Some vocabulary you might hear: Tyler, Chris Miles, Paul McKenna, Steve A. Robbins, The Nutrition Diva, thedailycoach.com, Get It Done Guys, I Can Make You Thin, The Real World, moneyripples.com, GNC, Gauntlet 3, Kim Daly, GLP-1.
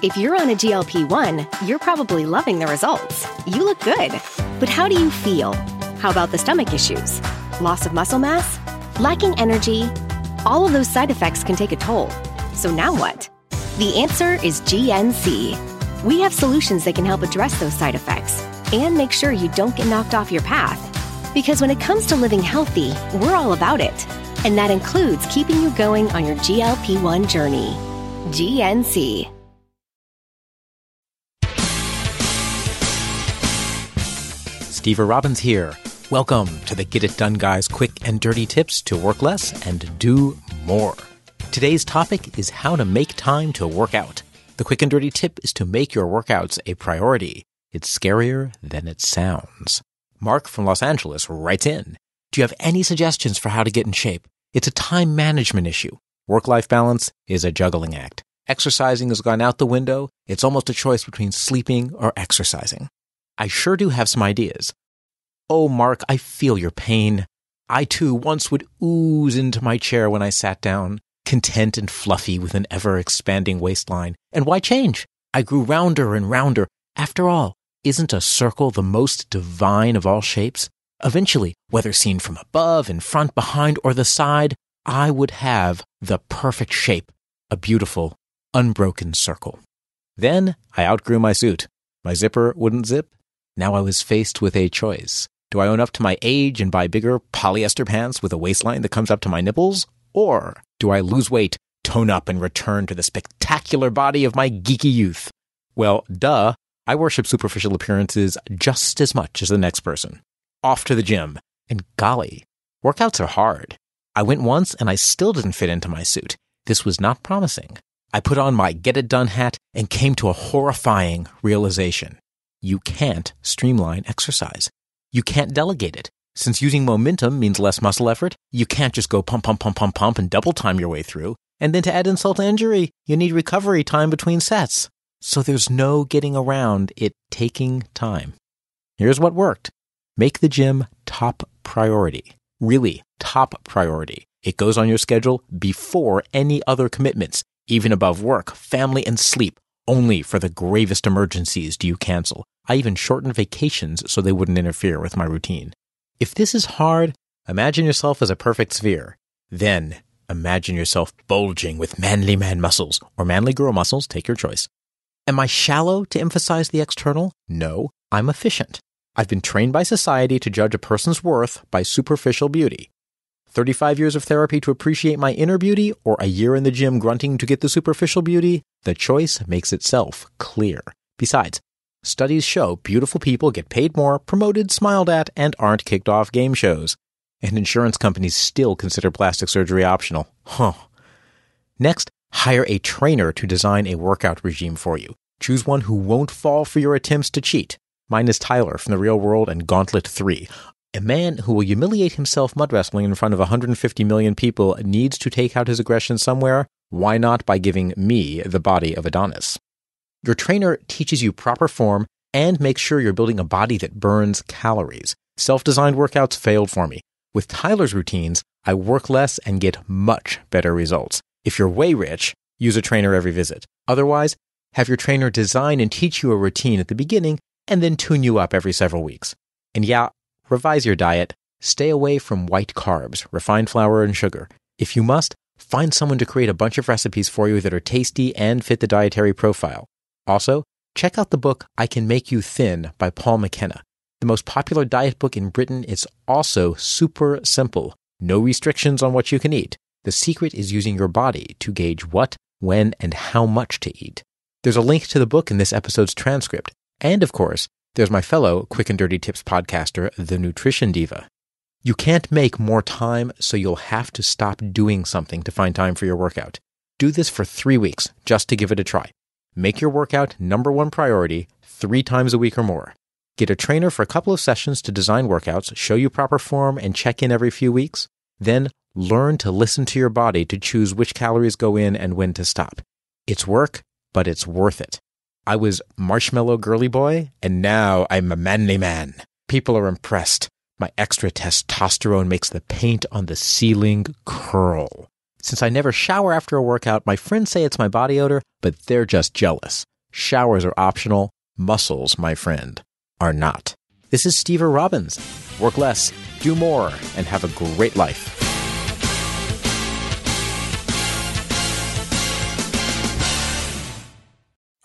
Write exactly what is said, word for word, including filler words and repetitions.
If you're on a G L P one, you're probably loving the results. You look good. But how do you feel? How about the stomach issues? Loss of muscle mass? Lacking energy? All of those side effects can take a toll. So now what? The answer is G N C. We have solutions that can help address those side effects and make sure you don't get knocked off your path. Because when it comes to living healthy, we're all about it. And that includes keeping you going on your G L P one journey. G N C. Steve A. Robbins here. Welcome to the Get It Done Guys quick and dirty tips to work less and do more. Today's topic is how to make time to work out. The quick and dirty tip is to make your workouts a priority. It's scarier than it sounds. Mark from Los Angeles writes in, do you have any suggestions for how to get in shape? It's a time management issue. Work-life balance is a juggling act. Exercising has gone out the window. It's almost a choice between sleeping or exercising. I sure do have some ideas. Oh, Mark, I feel your pain. I, too, once would ooze into my chair when I sat down, content and fluffy with an ever-expanding waistline. And why change? I grew rounder and rounder. After all, isn't a circle the most divine of all shapes? Eventually, whether seen from above, in front, behind, or the side, I would have the perfect shape, a beautiful, unbroken circle. Then I outgrew my suit. My zipper wouldn't zip. Now I was faced with a choice. Do I own up to my age and buy bigger polyester pants with a waistline that comes up to my nipples? Or do I lose weight, tone up, and return to the spectacular body of my geeky youth? Well, duh, I worship superficial appearances just as much as the next person. Off to the gym. And golly, workouts are hard. I went once and I still didn't fit into my suit. This was not promising. I put on my Get It Done hat and came to a horrifying realization. You can't streamline exercise. You can't delegate it. Since using momentum means less muscle effort, you can't just go pump, pump, pump, pump, pump and double time your way through. And then to add insult to injury, you need recovery time between sets. So there's no getting around it taking time. Here's what worked. Make the gym top priority. Really, top priority. It goes on your schedule before any other commitments, even above work, family, and sleep. Only for the gravest emergencies do you cancel. I even shortened vacations so they wouldn't interfere with my routine. If this is hard, imagine yourself as a perfect sphere. Then imagine yourself bulging with manly man muscles or manly girl muscles, take your choice. Am I shallow to emphasize the external? No, I'm efficient. I've been trained by society to judge a person's worth by superficial beauty. thirty-five years of therapy to appreciate my inner beauty, or a year in the gym grunting to get the superficial beauty? The choice makes itself clear. Besides, studies show beautiful people get paid more, promoted, smiled at, and aren't kicked off game shows. And insurance companies still consider plastic surgery optional. Huh. Next, hire a trainer to design a workout regime for you. Choose one who won't fall for your attempts to cheat. Mine is Tyler from The Real World and Gauntlet three. A man who will humiliate himself mud wrestling in front of one hundred fifty million people needs to take out his aggression somewhere. Why not by giving me the body of Adonis? Your trainer teaches you proper form and makes sure you're building a body that burns calories. Self-designed workouts failed for me. With Tyler's routines, I work less and get much better results. If you're way rich, use a trainer every visit. Otherwise, have your trainer design and teach you a routine at the beginning and then tune you up every several weeks. And yeah, revise your diet. Stay away from white carbs, refined flour, and sugar. If you must, find someone to create a bunch of recipes for you that are tasty and fit the dietary profile. Also, check out the book I Can Make You Thin by Paul McKenna. The most popular diet book in Britain. It's also super simple. No restrictions on what you can eat. The secret is using your body to gauge what, when, and how much to eat. There's a link to the book in this episode's transcript. And of course, there's my fellow Quick and Dirty Tips podcaster, The Nutrition Diva. You can't make more time, so you'll have to stop doing something to find time for your workout. Do this for three weeks just to give it a try. Make your workout number one priority three times a week or more. Get a trainer for a couple of sessions to design workouts, show you proper form, and check in every few weeks. Then learn to listen to your body to choose which calories go in and when to stop. It's work, but it's worth it. I was marshmallow girly boy, and now I'm a manly man. People are impressed. My extra testosterone makes the paint on the ceiling curl. Since I never shower after a workout, my friends say it's my body odor, but they're just jealous. Showers are optional. Muscles, my friend, are not. This is Steve A. Robbins. Work less, do more, and have a great life.